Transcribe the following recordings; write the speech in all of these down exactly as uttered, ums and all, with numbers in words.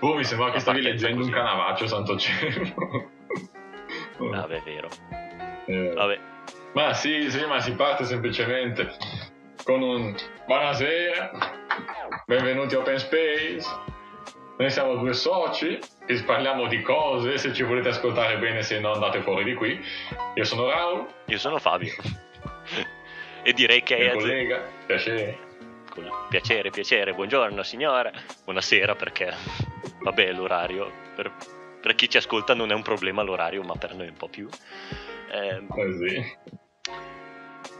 Oh, mi sembrava che stavi leggendo così. Un Canavaccio, santo cielo. Vabbè, è vero. Eh. Vabbè. Ma sì, sì, ma si parte semplicemente con un buonasera, benvenuti a OpenSpace. Noi siamo due soci e parliamo di cose. Se ci volete ascoltare bene, se no andate fuori di qui. Io sono Raul. Io sono Fabio. E direi che è... collega, piacere. Piacere, piacere, buongiorno signora, buonasera, perché vabbè l'orario, per, per chi ci ascolta non è un problema l'orario, ma per noi è un po' più. Eh, così.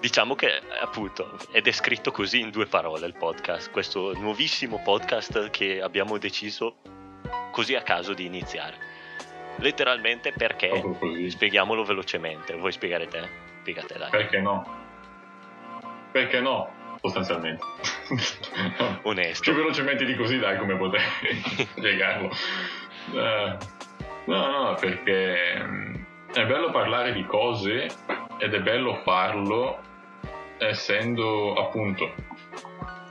Diciamo che appunto è descritto così in due parole il podcast, questo nuovissimo podcast che abbiamo deciso così a caso di iniziare. Letteralmente perché, spieghiamolo velocemente, vuoi spiegare te? Spiegate dai. Perché no? Perché no? Sostanzialmente onesto, più velocemente di così dai, come potrei spiegarlo. uh, no no perché è bello parlare di cose ed è bello farlo essendo appunto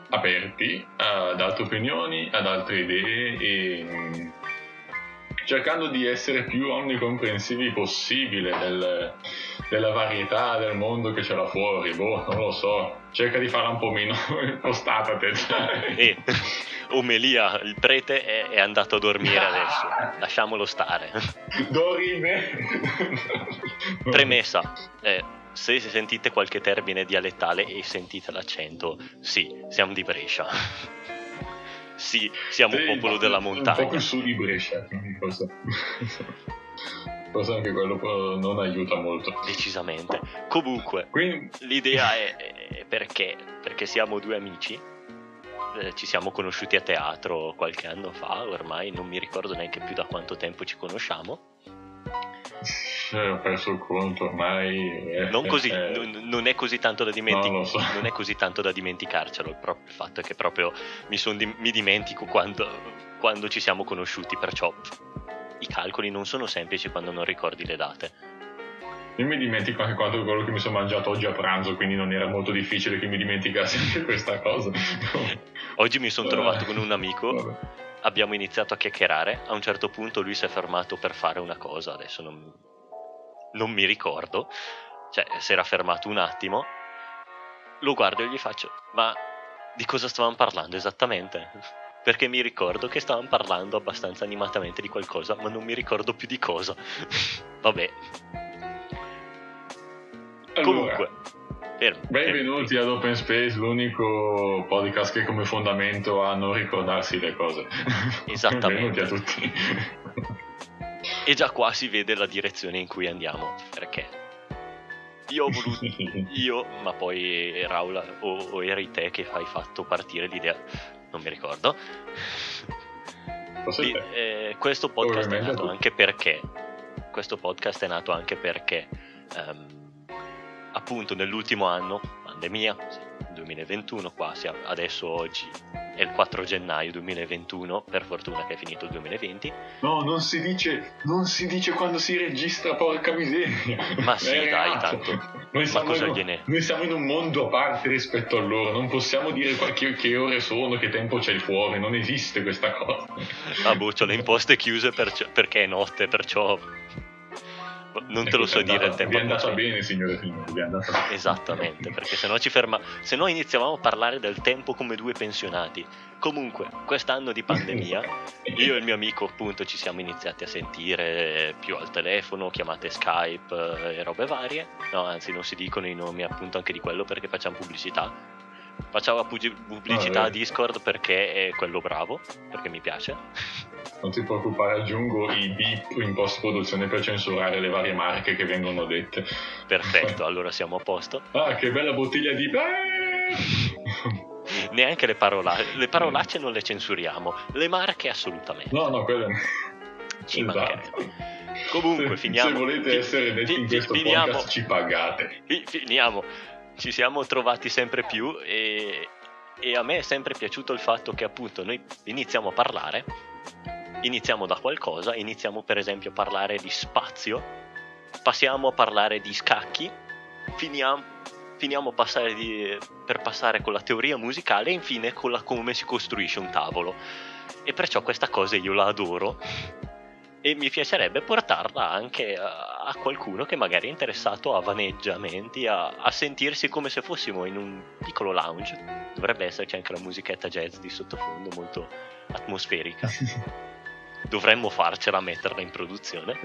aperti ad altre opinioni, ad altre idee e cercando di essere più omnicomprensivi possibile del, della varietà del mondo che c'è là fuori. Boh, non lo so, cerca di farla un po' meno impostata te. Eh, omelia, il prete è, è andato a dormire adesso, lasciamolo stare. Dorime. Premessa, eh, se sentite qualche termine dialettale e sentite l'accento, sì, siamo di Brescia. Sì, siamo sì, un popolo della montagna. Un po' il sud di Brescia, quindi forse, forse anche quello non aiuta molto. Decisamente. Comunque, quindi... l'idea è, è perché, perché siamo due amici, eh, ci siamo conosciuti a teatro qualche anno fa, ormai non mi ricordo neanche più da quanto tempo ci conosciamo. Eh, ho perso il conto ormai. Eh, non, così, eh, n- non è così tanto da dimentic- non, so. non è così tanto da dimenticarcelo. Il, pro- il fatto è che proprio mi, son di- mi dimentico quando, quando ci siamo conosciuti. Perciò i calcoli non sono semplici quando non ricordi le date. Io mi dimentico anche quanto quello che mi sono mangiato oggi a pranzo, quindi non era molto difficile che mi dimenticassi anche questa cosa. Oggi mi sono trovato con un amico. Vabbè. Abbiamo iniziato a chiacchierare. A un certo punto lui si è fermato per fare una cosa. Adesso non, non mi ricordo. Cioè, si era fermato un attimo. Lo guardo e gli faccio: ma di cosa stavamo parlando esattamente? Perché mi ricordo che stavamo parlando abbastanza animatamente di qualcosa, ma non mi ricordo più di cosa. Vabbè. Allora. Comunque. Fermo, benvenuti fermo. Ad OpenSpace, l'unico podcast che come fondamento ha non ricordarsi le cose. Esattamente. Benvenuti a tutti. E già qua si vede la direzione in cui andiamo, perché io ho voluto, io, ma poi Raul o, o eri te che hai fatto partire l'idea, non mi ricordo. Di, eh, questo podcast Ovviamente è nato anche perché, questo podcast è nato anche perché... Um, appunto nell'ultimo anno, pandemia, duemilaventuno qua, siamo, adesso oggi è il quattro gennaio duemilaventuno, per fortuna che è finito il duemilaventi. No, non si dice, non si dice quando si registra, porca miseria. Ma sì, eh, dai, tanto. Noi, ma cosa in, gliene... noi siamo in un mondo a parte rispetto a loro, non possiamo dire qualche, che ore sono, che tempo c'è fuori, non esiste questa cosa. Ah boh, c'ho le imposte chiuse perci- perché è notte, perciò... non te lo so andata, dire il tempo. Vi è andata bene, signore, vi è andata. Esattamente, perché se no ci ferma, se no iniziavamo a parlare del tempo come due pensionati. Comunque, quest'anno di pandemia, io e il mio amico appunto ci siamo iniziati a sentire più al telefono, chiamate Skype e robe varie. No, anzi, non si dicono i nomi appunto anche di quello perché facciamo pubblicità. Facciamo pubblicità ah, a Discord perché è quello bravo, perché mi piace. Non ti preoccupare, aggiungo i beep in post-produzione per censurare le varie marche che vengono dette. Perfetto, allora siamo a posto. Ah, che bella bottiglia di... Neanche le parolacce, le parolacce non le censuriamo, le marche assolutamente. No, no, quelle... Ci esatto. mancherebbe. Comunque, se, finiamo... Se volete fi- essere detti fi- in questo finiamo, podcast, ci pagate. Fi- finiamo... Ci siamo trovati sempre più e, e a me è sempre piaciuto il fatto che appunto noi iniziamo a parlare, iniziamo da qualcosa, iniziamo per esempio a parlare di spazio, passiamo a parlare di scacchi, finiamo, finiamo a passare di, per passare con la teoria musicale e infine con la come si costruisce un tavolo. e perciò questa cosa io la adoro e mi piacerebbe portarla anche a, a qualcuno che magari è interessato a vaneggiamenti, a, a sentirsi come se fossimo in un piccolo lounge. Dovrebbe esserci anche la musichetta jazz di sottofondo, molto atmosferica. Dovremmo farcela a metterla in produzione,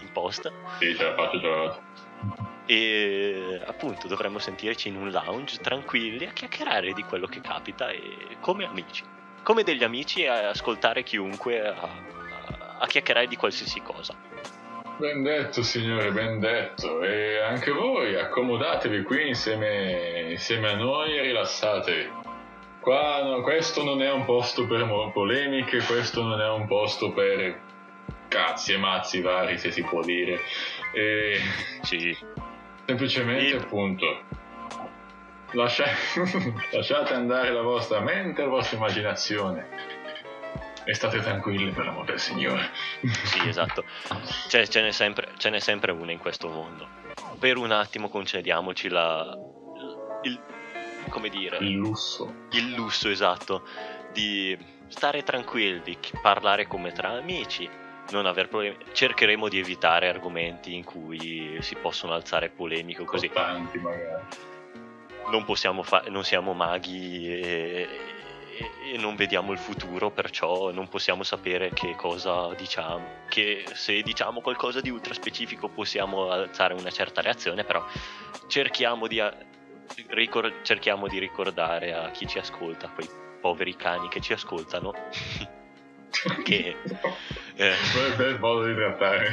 in post. Sì, ce la faccio, ce la faccio. E appunto dovremmo sentirci in un lounge tranquilli a chiacchierare di quello che capita, e come amici, come degli amici, a ascoltare chiunque, a, a, a chiacchierare di qualsiasi cosa. Ben detto, signore, ben detto. E anche voi accomodatevi qui insieme, insieme a noi, e rilassatevi. Qua, no, questo non è un posto per polemiche, questo non è un posto per cazzi e mazzi vari, se si può dire. E... sì. Semplicemente, appunto, lascia... lasciate andare la vostra mente, la vostra immaginazione, e state tranquilli, per l'amor del Signore. Sì, esatto. C'è, ce n'è sempre, ce n'è sempre una in questo mondo. Per un attimo concediamoci la... il... come dire... il lusso. Il lusso, esatto, di stare tranquilli, parlare come tra amici, non aver problemi. Cercheremo di evitare argomenti in cui si possono alzare polemiche o così. Tanti magari. Non possiamo fa- non siamo maghi e-, e-, e non vediamo il futuro, perciò non possiamo sapere che cosa diciamo, che se diciamo qualcosa di ultra specifico possiamo alzare una certa reazione, però cerchiamo di a- ricor- cerchiamo di ricordare a chi ci ascolta, quei poveri cani che ci ascoltano, che eh. è il modo di trattare,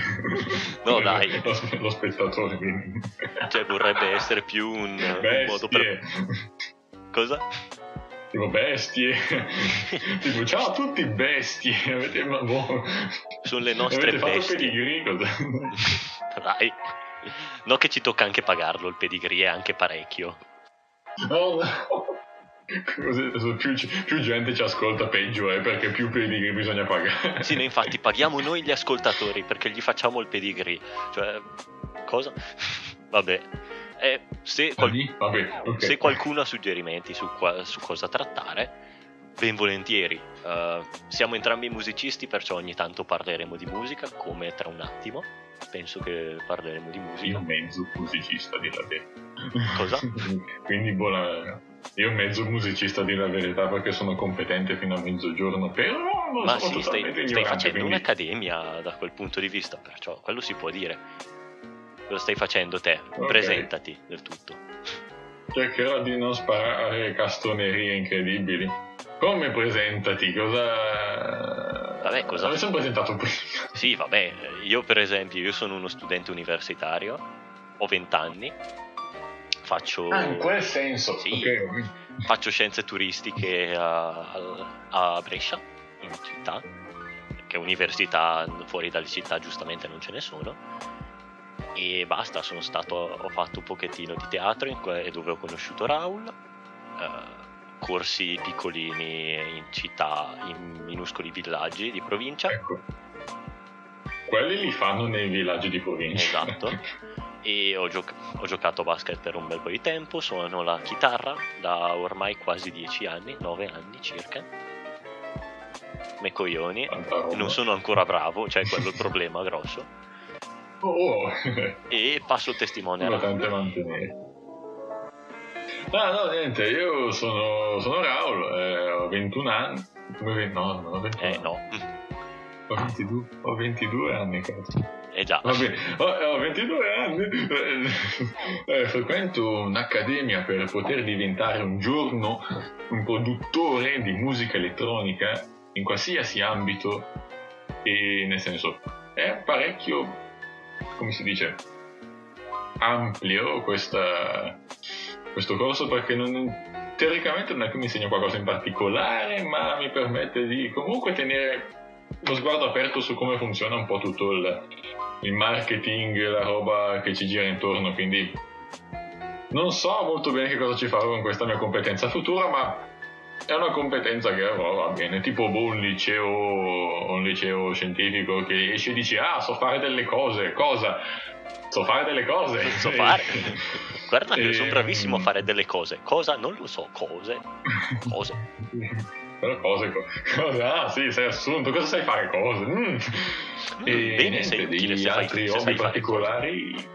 no, dai, lo, lo spettatore, quindi. Cioè vorrebbe essere più un, un modo per cosa? Tipo bestie, tipo ciao a tutti bestie, avete, ma boh, sono le nostre avete bestie, avete fatto pedigree, cosa? Dai, no, che ci tocca anche pagarlo il pedigree, è anche parecchio. Oh, no. Più, più gente ci ascolta peggio, eh, perché più pedigree bisogna pagare. Sì, noi infatti paghiamo noi gli ascoltatori perché gli facciamo il pedigree. Cioè, cosa? Vabbè, eh, se, qual- Vabbè okay. Se qualcuno ha suggerimenti su, qua- su cosa trattare, ben volentieri. uh, Siamo entrambi musicisti, perciò ogni tanto parleremo di musica, come tra un attimo. Penso che parleremo di musica. Io mezzo musicista, di la verità. Cosa? Quindi buona. Io mezzo musicista, di la verità, perché sono competente fino a mezzogiorno. Però non ma sono sì, totalmente stai, ignorante, stai facendo quindi... un'accademia da quel punto di vista, perciò quello si può dire. Lo stai facendo te. Okay. Presentati del tutto. Cercherò di non sparare castonerie incredibili. Come presentati? Cosa? Vabbè, cosa... mi sono presentato prima. Sì, vabbè, io per esempio, io sono uno studente universitario, ho vent'anni, faccio... Ah, in quel senso? Sì, okay. Faccio scienze turistiche a, a Brescia, in città, perché università fuori dalle città giustamente non ce ne sono, e basta, sono stato, ho fatto un pochettino di teatro, in que- dove ho conosciuto Raul, uh, corsi piccolini in città, in minuscoli villaggi di provincia. Ecco. Quelli li fanno nei villaggi di provincia. Esatto. E ho, gioc- ho giocato a basket per un bel po' di tempo, suono la chitarra da ormai quasi dieci anni, nove anni circa. Me coglioni, non sono ancora bravo, cioè quello è il problema grosso. Oh. E passo il testimone alla mantenere. No, no, niente, io sono, sono Raul, eh, ho ventuno anni, come no, non ho ventuno eh, anni. No. Ho ventidue, ho ventidue anni, cazzo. Eh già. Va bene, ho, ho ventidue anni, eh, frequento un'accademia per poter diventare un giorno un produttore di musica elettronica in qualsiasi ambito, e nel senso è parecchio, come si dice, ampio questa... questo corso, perché non, teoricamente non è che mi insegna qualcosa in particolare, ma mi permette di comunque tenere lo sguardo aperto su come funziona un po' tutto il, il marketing, la roba che ci gira intorno, quindi non so molto bene che cosa ci farò con questa mia competenza futura, ma è una competenza che avrò, va bene, tipo boh, un liceo un liceo scientifico che esce e dice ah so fare delle cose, cosa? So fare delle cose. So fare. Guarda che e... sono bravissimo a fare delle cose. Cosa? Non lo so. Cose. Cose. Però cosa, cosa? Ah sì, sei assunto, cosa sai fare cosa? Mm. Ah, e bene, niente, sei utile, degli se altri fai, hobby particolari.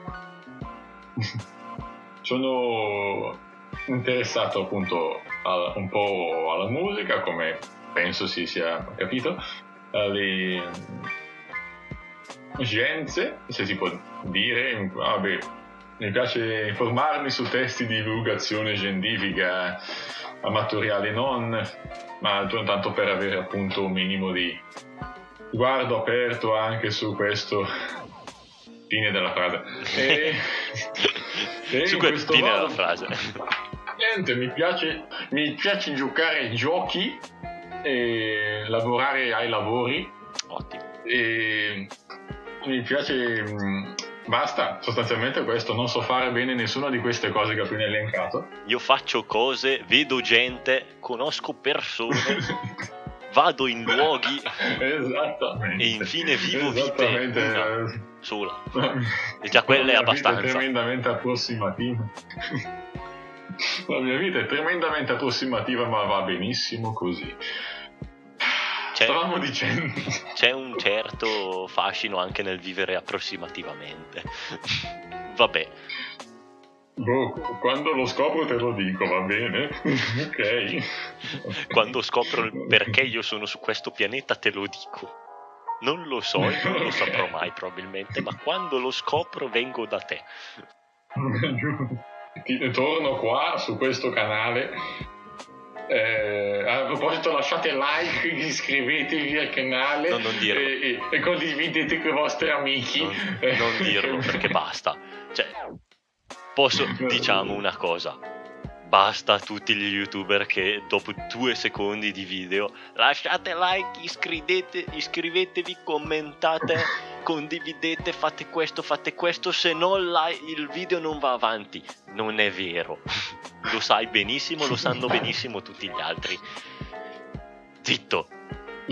Sono interessato appunto a, un po' alla musica, come penso si sia capito, alle scienze, se si può dire. Ah, beh, mi piace informarmi su testi di divulgazione scientifica amatoriale non, ma soltanto per avere appunto un minimo di sguardo aperto anche su questo. Fine della frase. E, e su questo fine modo, della frase. Niente, mi piace, mi piace giocare ai giochi e lavorare ai lavori. Ottimo. E mi piace. Basta, sostanzialmente questo, non so fare bene nessuna di queste cose che ho appena elencato. Io faccio cose, vedo gente, conosco persone. Vado in luoghi e infine vivo vite una sola, e già quella è abbastanza. La mia vita è tremendamente approssimativa. La mia vita è tremendamente approssimativa, ma va benissimo così. C'è, stavamo dicendo, c'è un certo fascino anche nel vivere approssimativamente. Vabbè. Boh, quando lo scopro te lo dico, va bene? Ok. Quando scopro il perché io sono su questo pianeta te lo dico. Non lo so e non lo saprò mai probabilmente, ma quando lo scopro vengo da te. Torno qua su questo canale. Eh, a proposito, lasciate like, iscrivetevi al canale, no, non dirlo. E, e, e condividete con i vostri amici. Non, non dirlo perché basta. Cioè... Posso, diciamo una cosa, basta a tutti gli youtuber che dopo due secondi di video lasciate like, iscrivete, iscrivetevi, commentate, condividete, fate questo, fate questo, se no la, il video non va avanti. Non è vero, lo sai benissimo, lo sanno benissimo tutti gli altri. Zitto,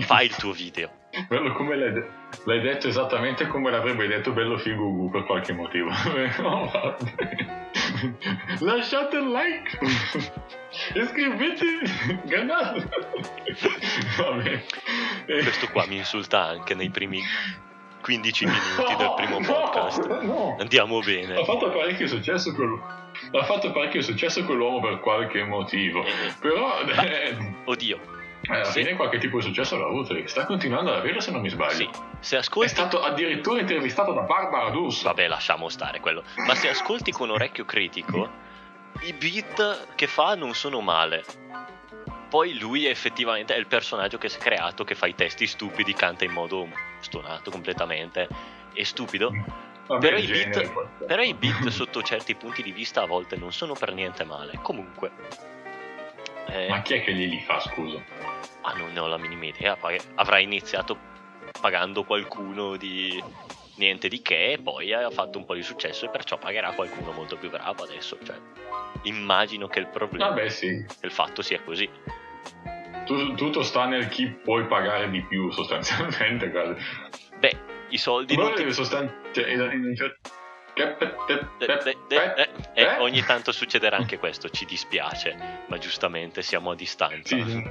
fai il tuo video. Bello come l'hai, de- l'hai detto esattamente come l'avrebbe detto bello Figugu per qualche motivo. Oh, lasciate il like, iscrivetevi al canale. Vabbè. Questo qua mi insulta anche nei primi quindici minuti no, del primo podcast. No, no. Andiamo bene. Ha fatto parecchio successo quello. Ha fatto parecchio successo quell'uomo per qualche motivo. Però ma, eh, oddio. Alla sì. fine qualche tipo di successo l'ha avuto, sta continuando ad averlo se non mi sbaglio. Sì. Se ascolti... È stato addirittura intervistato da Barbara D'Urso. Vabbè, lasciamo stare quello. Ma se ascolti con orecchio critico, i beat che fa non sono male. Poi lui effettivamente è il personaggio che si è creato, che fa i testi stupidi, canta in modo stonato completamente e stupido. Vabbè, però, i beat, però i beat sotto certi punti di vista a volte non sono per niente male. Comunque... Eh, ma chi è che glieli fa, scusa? Ah, non ne ho la minima idea. Avrà iniziato pagando qualcuno di niente di che e poi ha fatto un po' di successo e perciò pagherà qualcuno molto più bravo adesso, cioè, immagino che il problema Vabbè, sì. del fatto sia così. Tutto sta nel chi puoi pagare di più, sostanzialmente. Quasi. Beh, i soldi non ti... sostanzialmente... Eh, eh, eh, ogni tanto succederà anche questo, ci dispiace, ma giustamente siamo a distanza. Sì,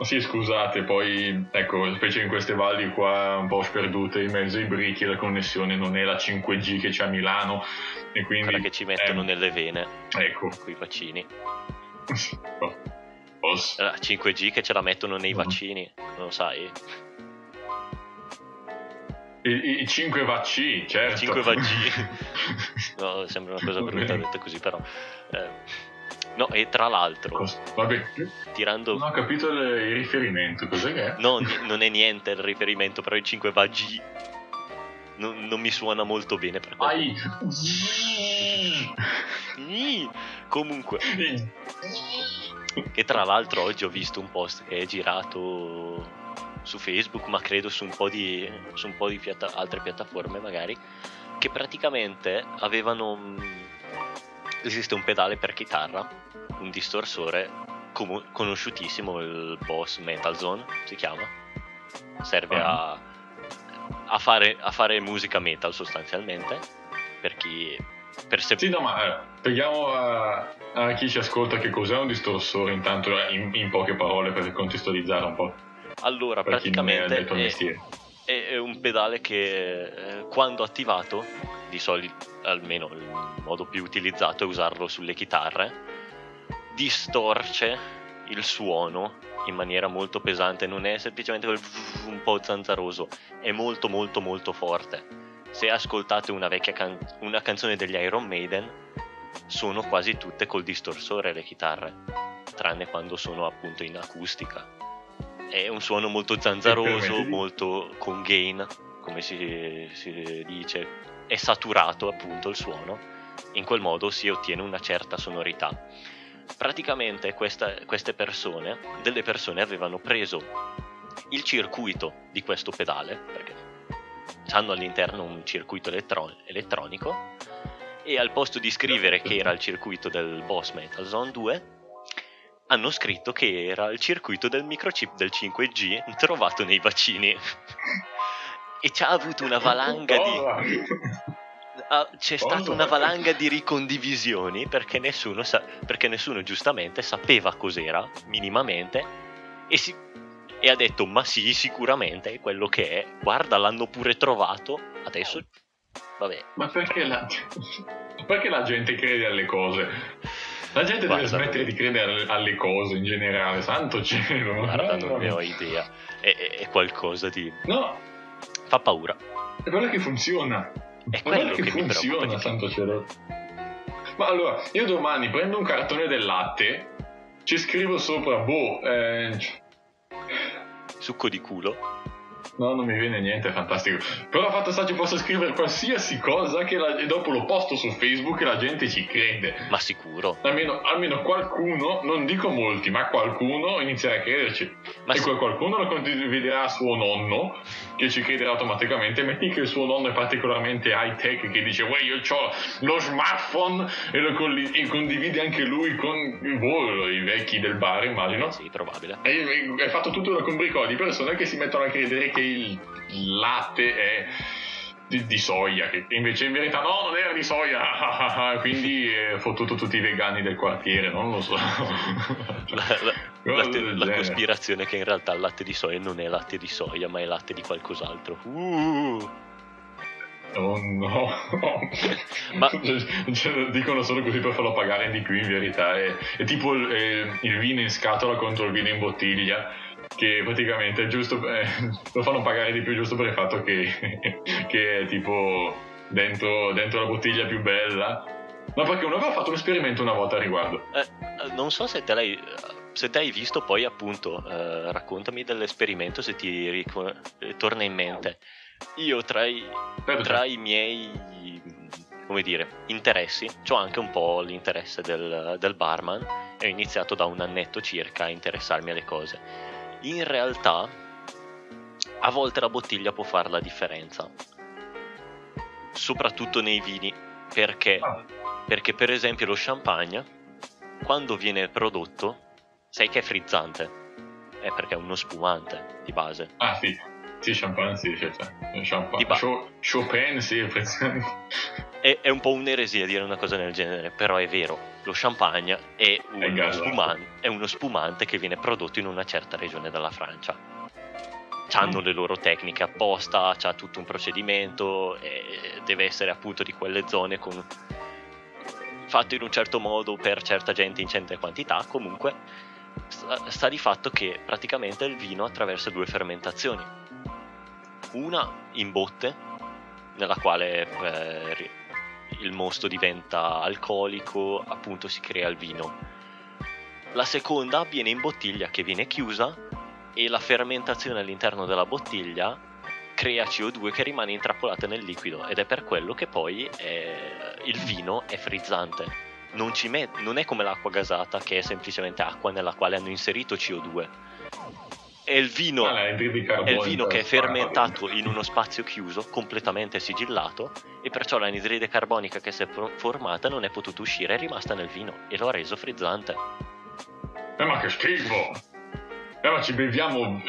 sì, scusate, poi ecco, specie in queste valli qua un po' sperdute in mezzo ai bricchi la connessione non è la cinque G che c'è a Milano e quindi quella che ci mettono eh, nelle vene, ecco, coi vaccini. La cinque G che ce la mettono nei vaccini, non lo sai? I cinque vaccini, certo. cinque vaccini. No, sembra una cosa brutta detta così, però. Eh, no, e tra l'altro. Cos- vabbè. Tirando. Non ho capito il, il riferimento, cos'è che è? No, n- non è niente il riferimento, però i cinque vaccini non, non mi suona molto bene per quello. Ai. Comunque. Che tra l'altro oggi ho visto un post che è girato su Facebook, ma credo su un po' di, su un po' di piatta- altre piattaforme magari, che praticamente avevano mh, esiste un pedale per chitarra, un distorsore com- conosciutissimo, il Boss Metal Zone si chiama, serve a, a, fare, a fare musica metal sostanzialmente, per chi perseguire. Sì, no, ma spieghiamo a, a chi ci ascolta che cos'è un distorsore, intanto in, in poche parole, per contestualizzare un po'. Allora, per praticamente è, è, è un pedale che quando attivato, di solito almeno il modo più utilizzato è usarlo sulle chitarre, distorce il suono in maniera molto pesante, non è semplicemente quel un po' zanzaroso, è molto molto molto forte. Se ascoltate una vecchia can- una canzone degli Iron Maiden, sono quasi tutte col distorsore le chitarre, tranne quando sono appunto in acustica. È un suono molto zanzaroso, molto con gain, come si, si dice, è saturato appunto il suono, in quel modo si ottiene una certa sonorità. Praticamente questa, queste persone, delle persone avevano preso il circuito di questo pedale, perché hanno all'interno un circuito elettron- elettronico, e al posto di scrivere che era il circuito del Boss Metal Zone due, hanno scritto che era il circuito del microchip del cinque G trovato nei vaccini. E c'ha avuto una valanga di... c'è stata una valanga di ricondivisioni perché nessuno, sa- perché nessuno giustamente sapeva cos'era minimamente e, si- e ha detto ma sì, sicuramente è quello che è, guarda l'hanno pure trovato adesso, vabbè. Ma perché la, perché la gente crede alle cose? La gente guarda, deve smettere di credere alle cose in generale, santo cielo. Guarda, non ne ho idea, è, è qualcosa di... no, fa paura, è quello che funziona. È quello non è che, che funziona, mi santo cielo. Ma allora, io domani prendo un cartone del latte, ci scrivo sopra, boh, eh... succo di culo. No, non mi viene niente, è fantastico. Però fatto sta che posso scrivere qualsiasi cosa che la... e dopo lo posto su Facebook e la gente ci crede. Ma sicuro. Almeno, almeno qualcuno, non dico molti, ma qualcuno inizierà a crederci. Ma e quel si... qualcuno lo condividerà a suo nonno, che ci crederà automaticamente. Metti che il suo nonno è particolarmente high tech, che dice, uè, io ho lo smartphone, e lo colli- e condivide anche lui con boh, i vecchi del bar, immagino. Sì, probabile. E è fatto tutto da combricò di persone che si mettono a credere che il latte è di, di soia, che invece in verità no, non era di soia, quindi ho fottuto tutti i vegani del quartiere, non lo so. La, la, la, te, la cospirazione che in realtà il latte di soia non è latte di soia, ma è latte di qualcos'altro. Uh. Oh no, ma... dicono solo così per farlo pagare di più, in verità è, è tipo il, è il vino in scatola contro il vino in bottiglia, che praticamente è giusto, eh, lo fanno pagare di più giusto per il fatto che, che è tipo dentro, dentro la bottiglia più bella. Ma no, perché uno aveva fatto un esperimento una volta al riguardo, eh, non so se te l'hai se te hai visto poi appunto, eh, raccontami dell'esperimento se ti ric- torna in mente. Io tra i, tra i miei, come dire, interessi c'ho anche un po' l'interesse del, del barman, e ho iniziato da un annetto circa a interessarmi alle cose. In realtà, a volte la bottiglia può fare la differenza, soprattutto nei vini, perché? Perché per esempio lo champagne, quando viene prodotto, sai che è frizzante, è perché è uno spumante di base. Ah sì, sì, champagne sì, champagne, champagne. Ba- Chopin sì, è frizzante. È, è un po' un'eresia dire una cosa del genere, però è vero. Lo champagne è, un spumante, è uno spumante che viene prodotto in una certa regione della Francia. C'hanno le loro tecniche apposta, c'ha tutto un procedimento, e deve essere appunto di quelle zone con... fatto in un certo modo per certa gente in certe quantità. Comunque sta di fatto che praticamente il vino attraversa due fermentazioni, una in botte nella quale eh, il mosto diventa alcolico, appunto si crea il vino. La seconda avviene in bottiglia, che viene chiusa, e la fermentazione all'interno della bottiglia crea C O due che rimane intrappolata nel liquido, ed è per quello che poi è... il vino è frizzante. Non, ci met... non è come l'acqua gasata, che è semplicemente acqua nella quale hanno inserito C O due. È il vino, ah, è il vino che è fermentato in uno spazio chiuso, completamente sigillato, e perciò l'anidride carbonica che si è formata non è potuta uscire, è rimasta nel vino e lo ha reso frizzante. Eh, ma che schifo! Eh, ma ci beviamo,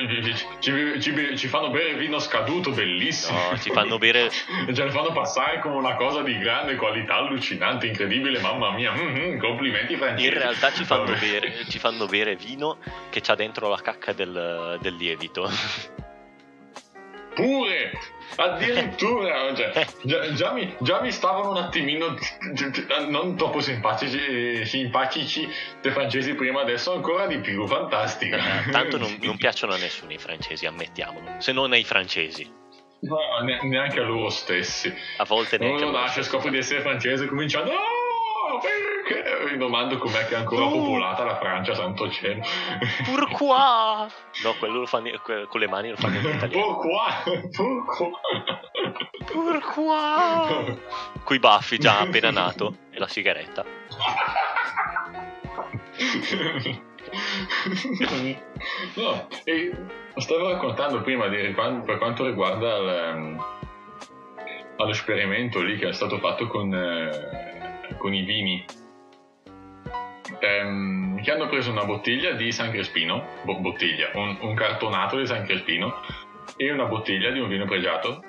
ci, ci, ci fanno bere vino scaduto, bellissimo. No, ci fanno bere. Ce le fanno passare come una cosa di grande qualità, allucinante, incredibile, mamma mia. Mm-hmm, complimenti francesi. In realtà ci fanno, bere, ci fanno bere vino che c'ha dentro la cacca del, del lievito. Pure, addirittura, cioè, già, già, mi, già mi stavano un attimino non troppo simpatici, simpatici dei francesi prima, adesso ancora di più, fantastica. Eh, tanto non, non piacciono a nessuno i francesi, ammettiamolo, se non ai francesi. No, ne, neanche a loro stessi. A volte neanche. Uno nasce a scopre di essere francese e comincia a... No, perché? Mi domando com'è che è ancora no. popolata la Francia, santo cielo. Pourquoi? No, quello lo fanno con le mani, lo fanno in italiano. Pourquoi? Pourquoi? Pourquoi? Coi baffi già appena nato e la sigaretta. No, e stavo raccontando prima di, per quanto riguarda il, all'esperimento lì che è stato fatto con eh, con i vini, ehm, che hanno preso una bottiglia di San Crespino, bo- bottiglia, un, un cartonato di San Crespino e una bottiglia di un vino pregiato,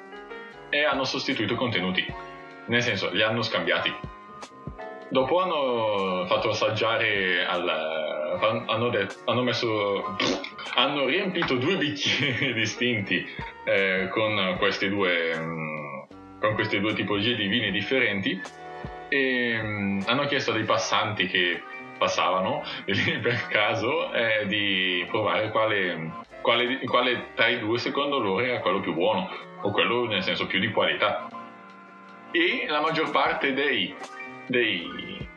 e hanno sostituito contenuti, nel senso li hanno scambiati. Dopo hanno fatto assaggiare alla, hanno, detto, hanno messo hanno riempito due bicchieri distinti eh, con questi due con queste due tipologie di vini differenti. E, um, hanno chiesto a dei passanti che passavano lì per caso eh, di provare quale, quale, quale tra i due secondo loro era quello più buono, o quello nel senso più di qualità, e la maggior parte dei dei,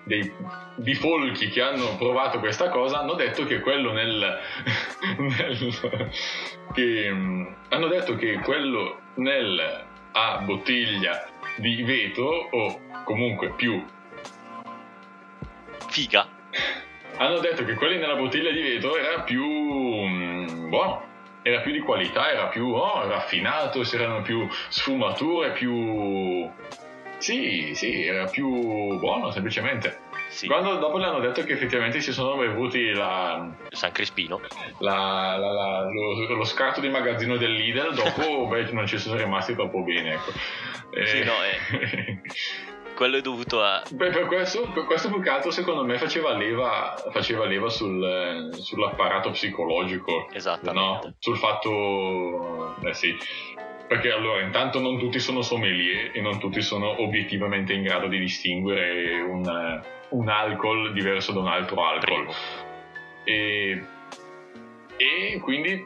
dei bifolchi che hanno provato questa cosa hanno detto che quello nel, nel che, um, hanno detto che quello nel a bottiglia di vetro o comunque più figa, hanno detto che quelli nella bottiglia di vetro era più mh, buono, era più di qualità, era più oh, raffinato, c'erano più sfumature, più sì, sì, era più buono semplicemente. Sì. Quando dopo le hanno detto che effettivamente si sono bevuti la San Crespino, la, la, la, lo, lo scarto di magazzino del Lidl, dopo beh, non ci sono rimasti troppo bene, ecco. E... sì, no, eh. quello è dovuto a... Beh, per questo, per questo più che altro secondo me faceva leva, faceva leva sul, sull'apparato psicologico. Esattamente. No? Sul fatto... Eh sì. Perché allora intanto non tutti sono sommelier e non tutti sono obiettivamente in grado di distinguere un, un alcol diverso da un altro alcol. E, e quindi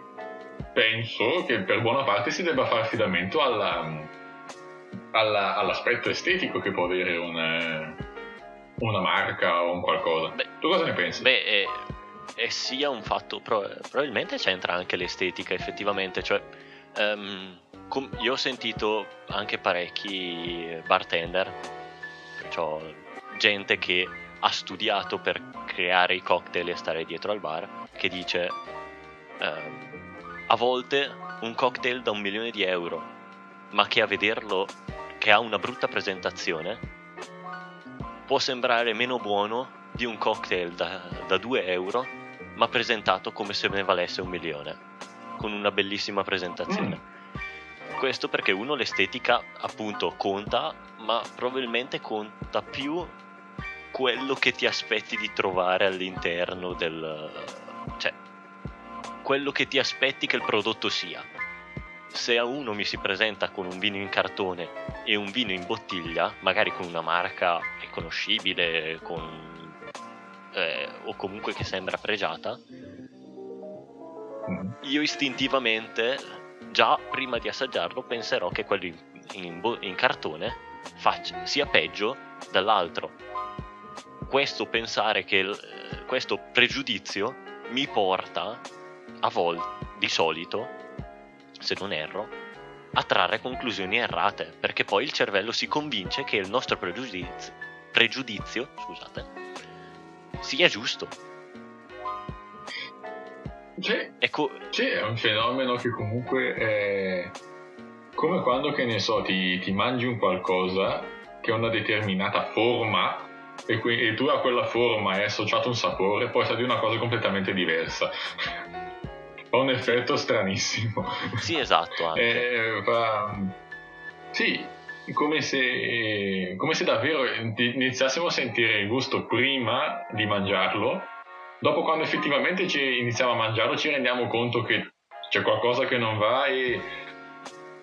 penso che per buona parte si debba fare affidamento alla... Alla, all'aspetto estetico che può avere una, una marca o un qualcosa. Beh, tu cosa ne pensi? Beh, è, è sia un fatto, però, probabilmente c'entra anche l'estetica effettivamente, cioè um, com- io ho sentito anche parecchi bartender, cioè gente che ha studiato per creare i cocktail e stare dietro al bar, che dice um, a volte un cocktail da un milione di euro ma che a vederlo, che ha una brutta presentazione, può sembrare meno buono di un cocktail da, da due euro ma presentato come se ne valesse un milione, con una bellissima presentazione. Mm. Questo perché uno, l'estetica appunto conta, ma probabilmente conta più quello che ti aspetti di trovare all'interno del... cioè quello che ti aspetti che il prodotto sia. Se a uno mi si presenta con un vino in cartone e un vino in bottiglia, magari con una marca riconoscibile, con, eh, o comunque che sembra pregiata, io istintivamente già prima di assaggiarlo penserò che quello in, in, bo- in cartone faccia, sia peggio dall'altro. Questo pensare che l- questo pregiudizio mi porta a volte, di solito, se non erro, a trarre conclusioni errate, perché poi il cervello si convince che il nostro pregiudizio, pregiudizio scusate, sia giusto. C'è, ecco, c'è un fenomeno che comunque è come quando, che ne so, ti, ti mangi un qualcosa che ha una determinata forma e, que- e tu a quella forma è associato un sapore, poi sa di una cosa completamente diversa. fa un effetto stranissimo. Sì, esatto, anche. Eh, fa... sì, come se, come se davvero iniziassimo a sentire il gusto prima di mangiarlo. Dopo, quando effettivamente ci iniziamo a mangiarlo, ci rendiamo conto che c'è qualcosa che non va, e,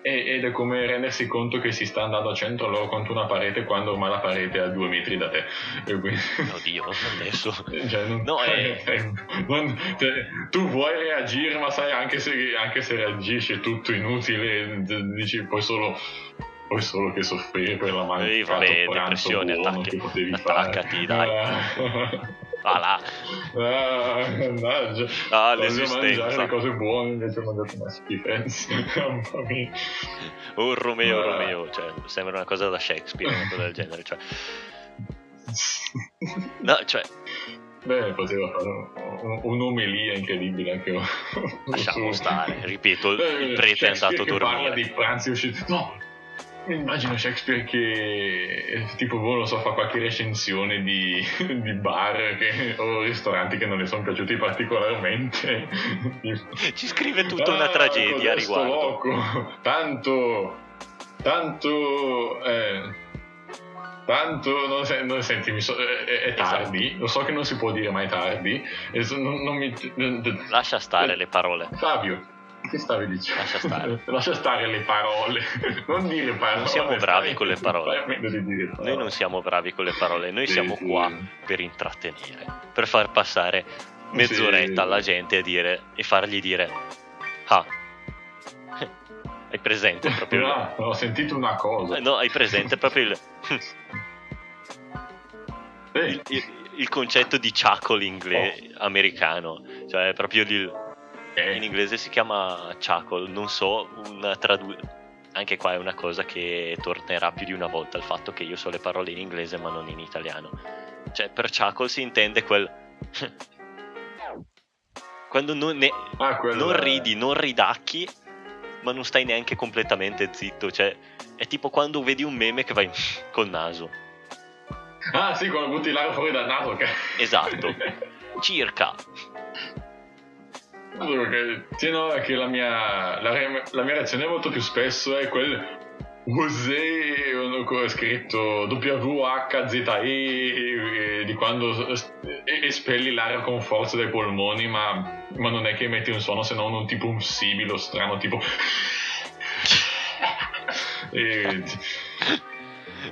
e, ed è come rendersi conto che si sta andando a cento loro contro una parete quando ormai la parete è a due metri da te. E quindi... Oddio, adesso... Cioè, non... No, è... non... Cioè, tu vuoi reagire, ma sai, anche se, anche se reagisci è tutto inutile, dici poi solo... Poi solo che soffrire per la mancata depressione, attacchi, attaccati, fare. Dai. Ah, ah, mannaggia. Ah, mangiare le cose buone, invece ho mangiato una schifezza. Un Romeo, ah. Romeo, cioè, sembra una cosa da Shakespeare, una cosa del genere, cioè. No, cioè. Beh, poteva fare un'omelia incredibile anche io. Lasciamo stare, ripeto, il prete è andato a dormire. Parla di pranzi usciti. No. Immagino Shakespeare che tipo, boh, lo so, fa qualche recensione di, di bar che, o ristoranti che non le sono piaciuti particolarmente. Ci scrive tutta ah, una tragedia a riguardo. Loco. Tanto, tanto, eh, tanto, non, se, non senti, so, è, è tardi, esatto. Lo so che non si può dire mai tardi. E so, non, non mi, lascia stare eh, le parole. Fabio. Che stavi dicendo? Lascia stare. Lascia stare le parole, non dire parole. Non siamo bravi con le parole. Noi non siamo bravi con le parole, noi sì, siamo sì. qua per intrattenere, per far passare mezz'oretta sì. alla gente e, dire, e fargli dire: ah, hai presente proprio. No, il... ho sentito una cosa. No, hai presente proprio il. il, il, il concetto di chuckle inglese oh. americano, cioè proprio il. In inglese si chiama chuckle, non so, una tradu- anche qua è una cosa che tornerà più di una volta, il fatto che io so le parole in inglese ma non in italiano. Cioè, per chuckle si intende quel... Quando non, ne- ah, quello non è... ridi, non ridacchi, ma non stai neanche completamente zitto. Cioè, è tipo quando vedi un meme che vai col naso. Ah sì, quando butti l'aria fuori dal naso. Okay. Esatto, circa... Che, sì, no, che la mia la, re, la mia reazione molto più spesso è quel ho scritto W H Z E di quando espelli l'aria con forza dai polmoni, ma, ma non è che emetti un suono se non un tipo un sibilo strano tipo e,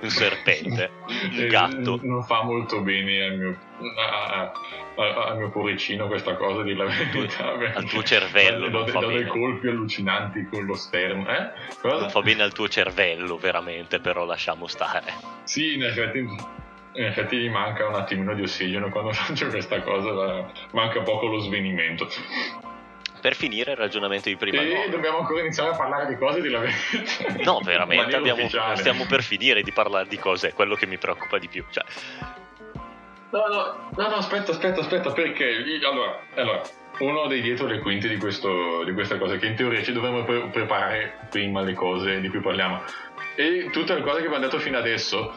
un serpente, un gatto. Non fa molto bene al mio, a, a, al mio poricino questa cosa di la verità. Al tuo cervello non fa bene. Dei colpi allucinanti con lo sterno. Eh? Cosa? Non fa bene al tuo cervello veramente, però lasciamo stare. Sì, in effetti, in effetti gli manca un attimino di ossigeno quando faccio questa cosa, la, manca poco lo svenimento. Per finire il ragionamento di prima. E no. Dobbiamo ancora iniziare a parlare di cose di la verità. No, veramente abbiamo, stiamo per finire di parlare di cose, è quello che mi preoccupa di più. Cioè... No, no, no, no, aspetta, aspetta, aspetta, perché allora, allora uno dei dietro le quinte di, questo, di questa cosa, che in teoria ci dovremmo pre- preparare prima le cose di cui parliamo. E tutte le cose che abbiamo detto fino adesso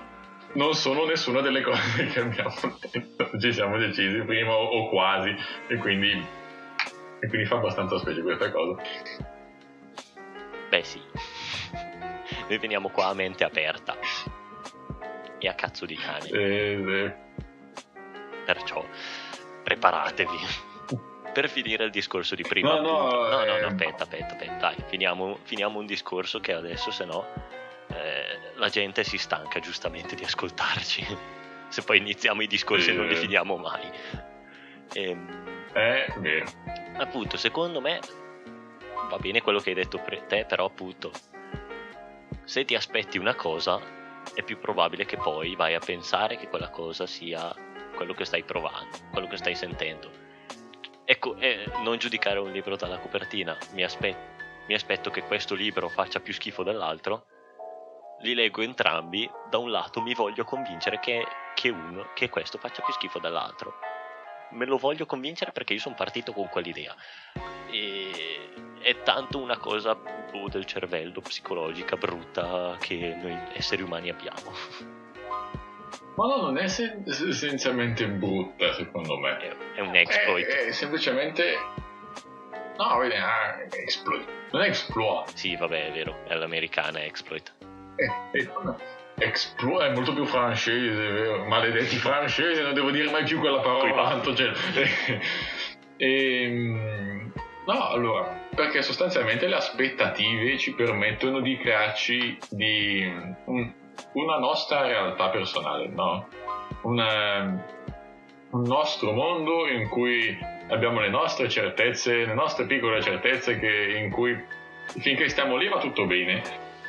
non sono nessuna delle cose che abbiamo detto. Ci siamo decisi prima o, o quasi, e quindi. E quindi fa abbastanza specie questa cosa. Beh sì. Noi veniamo qua a mente aperta. E a cazzo di cane. Eh, eh. Perciò preparatevi. Per finire il discorso di prima. No, no, no, no, eh... no, aspetta, aspetta, aspetta. Dai, finiamo, finiamo un discorso che adesso sennò eh, la gente si stanca giustamente di ascoltarci. Se poi iniziamo i discorsi eh, e non li finiamo mai. Ehm... Eh, vero. Appunto, secondo me va bene quello che hai detto per te, però appunto se ti aspetti una cosa è più probabile che poi vai a pensare che quella cosa sia quello che stai provando, quello che stai sentendo. Ecco, eh, non giudicare un libro dalla copertina. Mi aspe- mi aspetto che questo libro faccia più schifo dell'altro. Li leggo entrambi, da un lato mi voglio convincere che, che uno, che questo faccia più schifo dell'altro. Me lo voglio convincere perché io sono partito con quell'idea. E è tanto una cosa boh, del cervello, psicologica, brutta, che noi esseri umani abbiamo. Ma no, non è sen- essenzialmente brutta, secondo me. È, è un exploit. È, è semplicemente... No, vedi, ah, exploit. Non è exploit. Sì, vabbè, è vero, è l'americana exploit. Eh, eh, no. Exploit è molto più francese, vero? Maledetti francesi, non devo dire mai più quella parola. Ehm, no, allora, perché sostanzialmente le aspettative ci permettono di crearci di un, una nostra realtà personale, no? Una, un nostro mondo in cui abbiamo le nostre certezze, le nostre piccole certezze, che, in cui finché stiamo lì va tutto bene,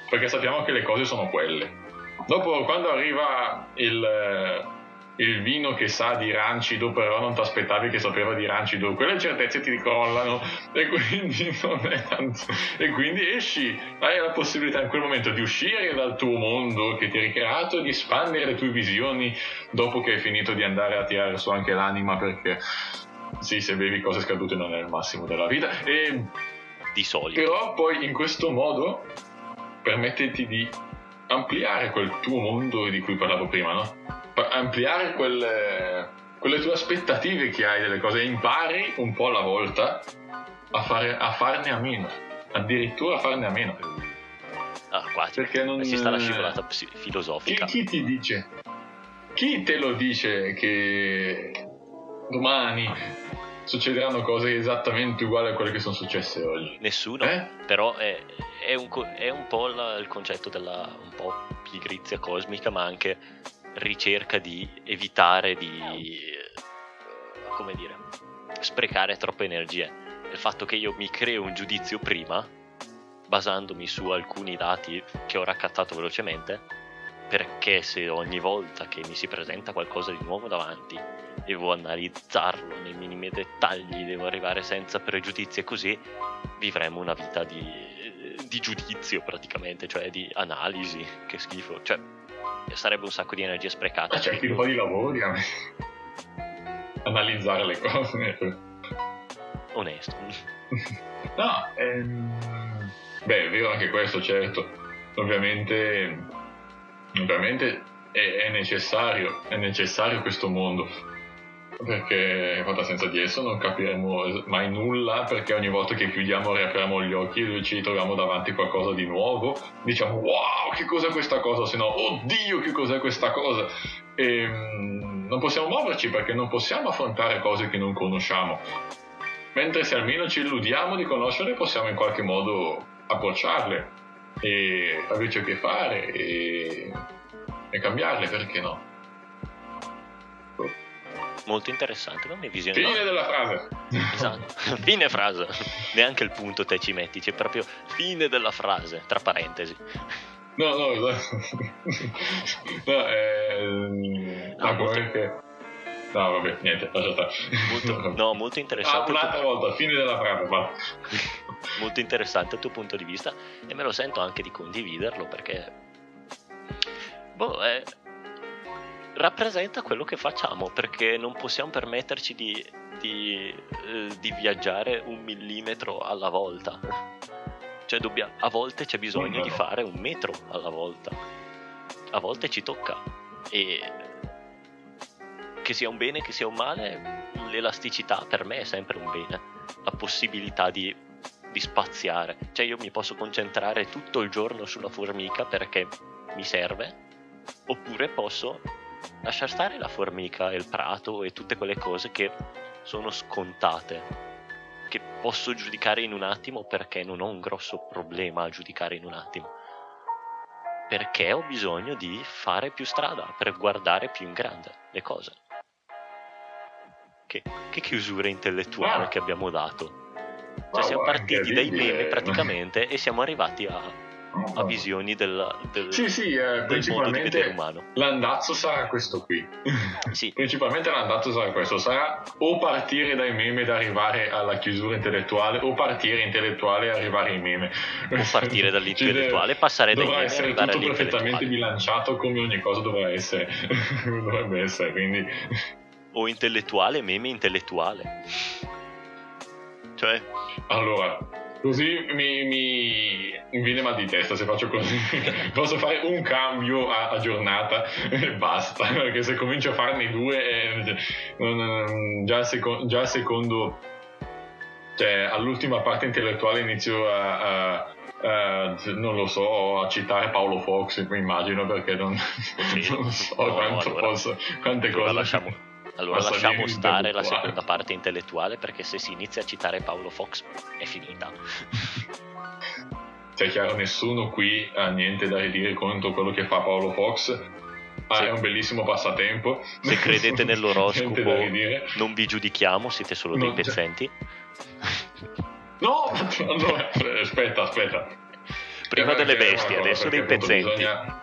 perché sappiamo che le cose sono quelle. Dopo, quando arriva il... il vino che sa di rancido, però non ti aspettavi che sapeva di rancido, quelle certezze ti crollano, e quindi non è tanto, e quindi esci, hai la possibilità in quel momento di uscire dal tuo mondo che ti hai ricreato, di espandere le tue visioni dopo che hai finito di andare a tirare su anche l'anima, perché sì, se bevi cose scadute non è il massimo della vita, e di solito però poi in questo modo permetterti di ampliare quel tuo mondo di cui parlavo prima, no? Ampliare quelle, quelle tue aspettative che hai delle cose, impari un po' alla volta a, fare, a farne a meno, addirittura a farne a meno. Ah, qua perché non si sta la scivolata filosofica. Chi, chi ti dice? Chi te lo dice che domani succederanno cose esattamente uguali a quelle che sono successe oggi? Nessuno, eh? Però è, è, un, è un po' la, il concetto della un po' pigrizia cosmica, ma anche ricerca di evitare di, come dire, sprecare troppe energie. Il fatto che io mi creo un giudizio prima, basandomi su alcuni dati che ho raccattato velocemente, perché se ogni volta che mi si presenta qualcosa di nuovo davanti devo analizzarlo nei minimi dettagli, devo arrivare senza pregiudizi, e così vivremo una vita di, di giudizio praticamente, cioè di analisi, che schifo, cioè sarebbe un sacco di energia sprecata. C'è anche un po' di lavori a me. Analizzare le cose. Onesto. No, ehm... beh, è vero anche questo, certo. Ovviamente, ovviamente è, è necessario, è necessario questo mondo, perché senza di esso non capiremo mai nulla, perché ogni volta che chiudiamo, riapriamo gli occhi e ci troviamo davanti qualcosa di nuovo, diciamo wow, che cos'è questa cosa, se no oddio, che cos'è questa cosa, e mm, non possiamo muoverci perché non possiamo affrontare cose che non conosciamo, mentre se almeno ci illudiamo di conoscerle possiamo in qualche modo approcciarle e averci a che fare e, e cambiarle, perché no? Molto interessante, non mi visione. Fine no. della frase. Esatto. Fine frase. Neanche il punto te ci metti, c'è proprio fine della frase, tra parentesi. No, no, no. No, eh, no, no molto... perché... no vabbè, niente, lascia stare. No, molto interessante. Ah, un'altra tu... volta, fine della frase, va. Molto interessante il tuo punto di vista, e me lo sento anche di condividerlo, perché boh, è... rappresenta quello che facciamo, perché non possiamo permetterci di, di, eh, di viaggiare un millimetro alla volta, cioè dobbia, a volte c'è bisogno no. di fare un metro alla volta, a volte ci tocca, e che sia un bene che sia un male, l'elasticità per me è sempre un bene, la possibilità di, di spaziare, cioè io mi posso concentrare tutto il giorno sulla formica perché mi serve, oppure posso lasciar stare la formica e il prato e tutte quelle cose che sono scontate, che posso giudicare in un attimo, perché non ho un grosso problema a giudicare in un attimo, perché ho bisogno di fare più strada per guardare più in grande le cose. Che, che chiusura intellettuale ah. che abbiamo dato, cioè, ah, siamo partiti dai meme praticamente e siamo arrivati a a visioni della, del, sì, sì, eh, del modo di vedere umano. L'andazzo sarà questo qui. Sì. Principalmente l'andazzo sarà questo, sarà o partire dai meme ed arrivare alla chiusura intellettuale, o partire intellettuale e arrivare ai meme, o partire dall'intellettuale e passare dai meme. Dovrà essere tutto perfettamente bilanciato, come ogni cosa dovrà essere. Dovrebbe essere, quindi o intellettuale, meme intellettuale, cioè allora così mi, mi viene mal di testa se faccio così. Posso fare un cambio a, a giornata e basta, perché se comincio a farne due eh, già, seco- già secondo, cioè all'ultima parte intellettuale inizio a, a Uh, non lo so, a citare Paolo Fox, mi immagino, perché non, sì, non so no, quanto allora, posso, quante allora cose lasciamo, allora lasciamo stare la seconda parte intellettuale, perché se si inizia a citare Paolo Fox è finita. Cioè, chiaro, nessuno qui ha niente da ridire contro quello che fa Paolo Fox. Ah, se, è un bellissimo passatempo. Se credete nell'oroscopo non vi giudichiamo, siete solo non dei pezzenti. No, allora, aspetta, aspetta. Prima delle bestie, adesso dei pezzenti. Bisogna...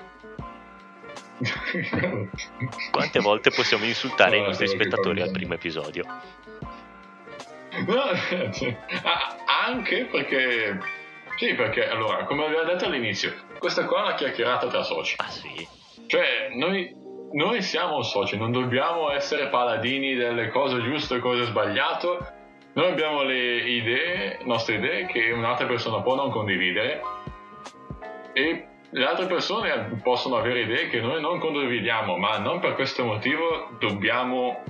Quante volte possiamo insultare allora, i nostri spettatori al primo episodio? No, anche perché... Sì, perché, allora, come avevo detto all'inizio, questa qua è una chiacchierata tra soci. Ah, sì? Cioè, noi... Noi siamo soci, non dobbiamo essere paladini delle cose giuste e cose sbagliate. Noi abbiamo le idee, nostre idee, che un'altra persona può non condividere, e le altre persone possono avere idee che noi non condividiamo, ma non per questo motivo dobbiamo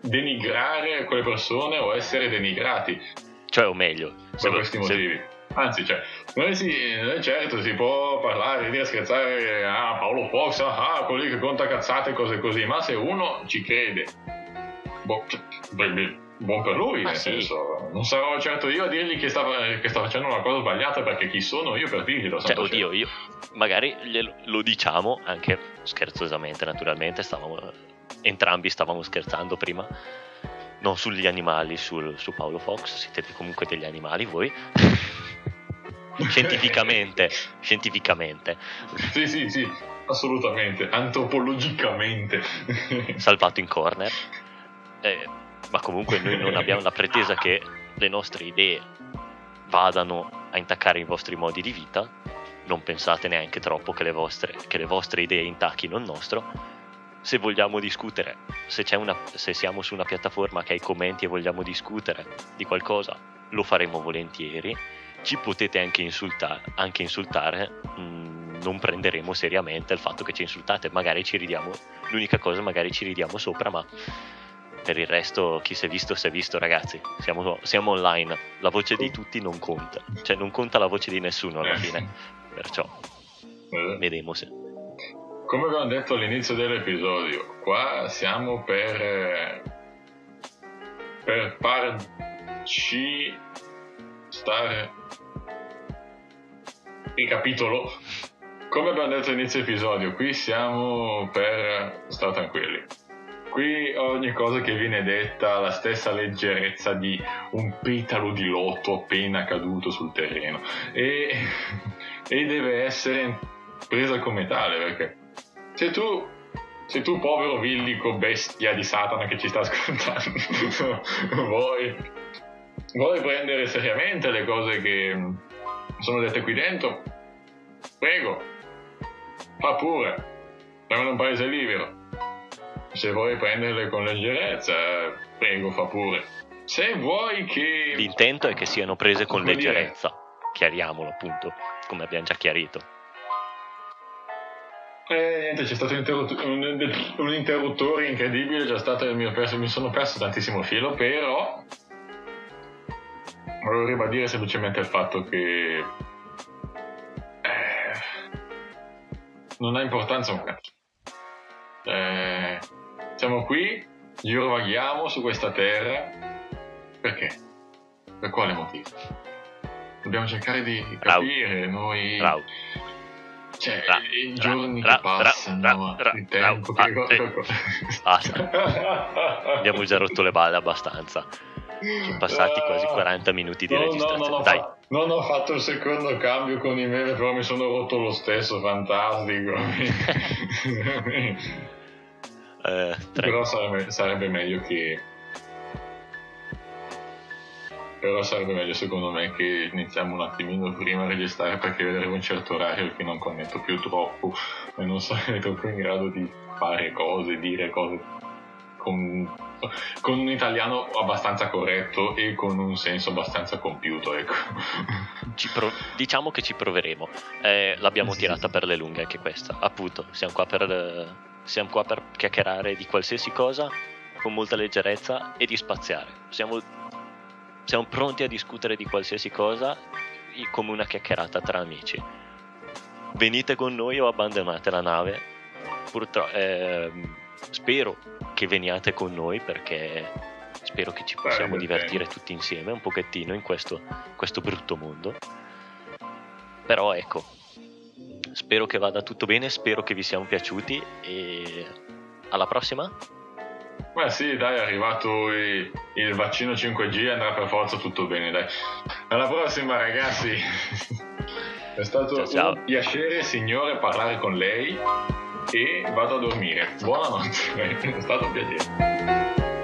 denigrare quelle persone o essere denigrati. Cioè, o meglio, per se questi se... motivi. Anzi, cioè, noi, si, noi certo si può parlare, dire, scherzare, ah, Paolo Fox, ah, quelli che conta cazzate e cose così, ma se uno ci crede, boh, baby. Buon per lui, ma nel sì. senso, non sarò certo io a dirgli che sta, che sta facendo una cosa sbagliata, perché chi sono io per dirglielo? Cioè, oddio, io magari glielo, lo diciamo anche scherzosamente, naturalmente. Stavamo, entrambi stavamo scherzando prima, non sugli animali, sul, su Paolo Fox. Siete comunque degli animali voi. Scientificamente, scientificamente. Sì, sì, sì, assolutamente, antropologicamente. Salvato in corner. Eh, Ma comunque noi non abbiamo la pretesa che le nostre idee vadano a intaccare i vostri modi di vita. Non pensate neanche troppo che le vostre, che le vostre idee intacchino il nostro. Se vogliamo discutere, se, c'è una, se siamo su una piattaforma che ha i commenti e vogliamo discutere di qualcosa, lo faremo volentieri. Ci potete anche, insulta- anche insultare, mh, non prenderemo seriamente il fatto che ci insultate. Magari ci ridiamo, l'unica cosa magari ci ridiamo sopra, ma... Per il resto, chi si è visto, si è visto, ragazzi. Siamo, siamo online. La voce di tutti non conta. Cioè, non conta la voce di nessuno alla eh. fine. Perciò, eh. vedremo se. Come abbiamo detto all'inizio dell'episodio, qua siamo per. per farci stare. Ricapitolo. Come abbiamo detto all'inizio dell'episodio, qui siamo per stare tranquilli. Qui ogni cosa che viene detta ha la stessa leggerezza di un petalo di loto appena caduto sul terreno e, e deve essere presa come tale, perché se tu, se tu povero villico bestia di Satana che ci sta ascoltando vuoi, vuoi prendere seriamente le cose che sono dette qui dentro, prego, fa pure, siamo in un paese libero. Se vuoi prenderle con leggerezza, prego, fa pure. Se vuoi che... L'intento è che siano prese con leggerezza. Chiariamolo, appunto, come abbiamo già chiarito. Eh, niente, c'è stato un, interrutt- un, un interruttore incredibile, già stato il mio perso, mi sono perso tantissimo filo, però... Volevo ribadire semplicemente il fatto che... Eh, non ha importanza un cazzo. Eh... Siamo qui, girovaghiamo su questa terra, perché? Per quale motivo? Dobbiamo cercare di capire, Raul. Noi... Raul. Cioè, Raul. i giorni Raul. che passano, Raul. il tempo Raul. che... Ah, eh. Basta, abbiamo già rotto le balle abbastanza, sono passati quasi quaranta minuti di no, registrazione, no, no, dai. Fa... Non ho fatto il secondo cambio con i meme, però mi sono rotto lo stesso, fantastico. Eh, però sarebbe, sarebbe meglio che però sarebbe meglio secondo me che iniziamo un attimino prima a registrare, perché vedremo un certo orario che non connetto più troppo e non sarei troppo in grado di fare cose, dire cose con, con un italiano abbastanza corretto e con un senso abbastanza compiuto, ecco. Ci pro- diciamo che ci proveremo, eh, l'abbiamo sì. tirata per le lunghe anche questa, appunto. Siamo qua per le... Siamo qua per chiacchierare di qualsiasi cosa con molta leggerezza e di spaziare. Siamo siamo pronti a discutere di qualsiasi cosa come una chiacchierata tra amici. Venite con noi o abbandonate la nave. Purtroppo eh, spero che veniate con noi, perché spero che ci possiamo Beh, divertire bene. tutti insieme un pochettino in questo, questo brutto mondo. Però ecco, spero che vada tutto bene, spero che vi siamo piaciuti e alla prossima. Beh sì, dai, è arrivato il, il vaccino cinque G, andrà per forza tutto bene, dai. Alla prossima, ragazzi. È stato ciao, ciao. un piacere, signore, parlare con lei, e vado a dormire. Buonanotte. È stato un piacere.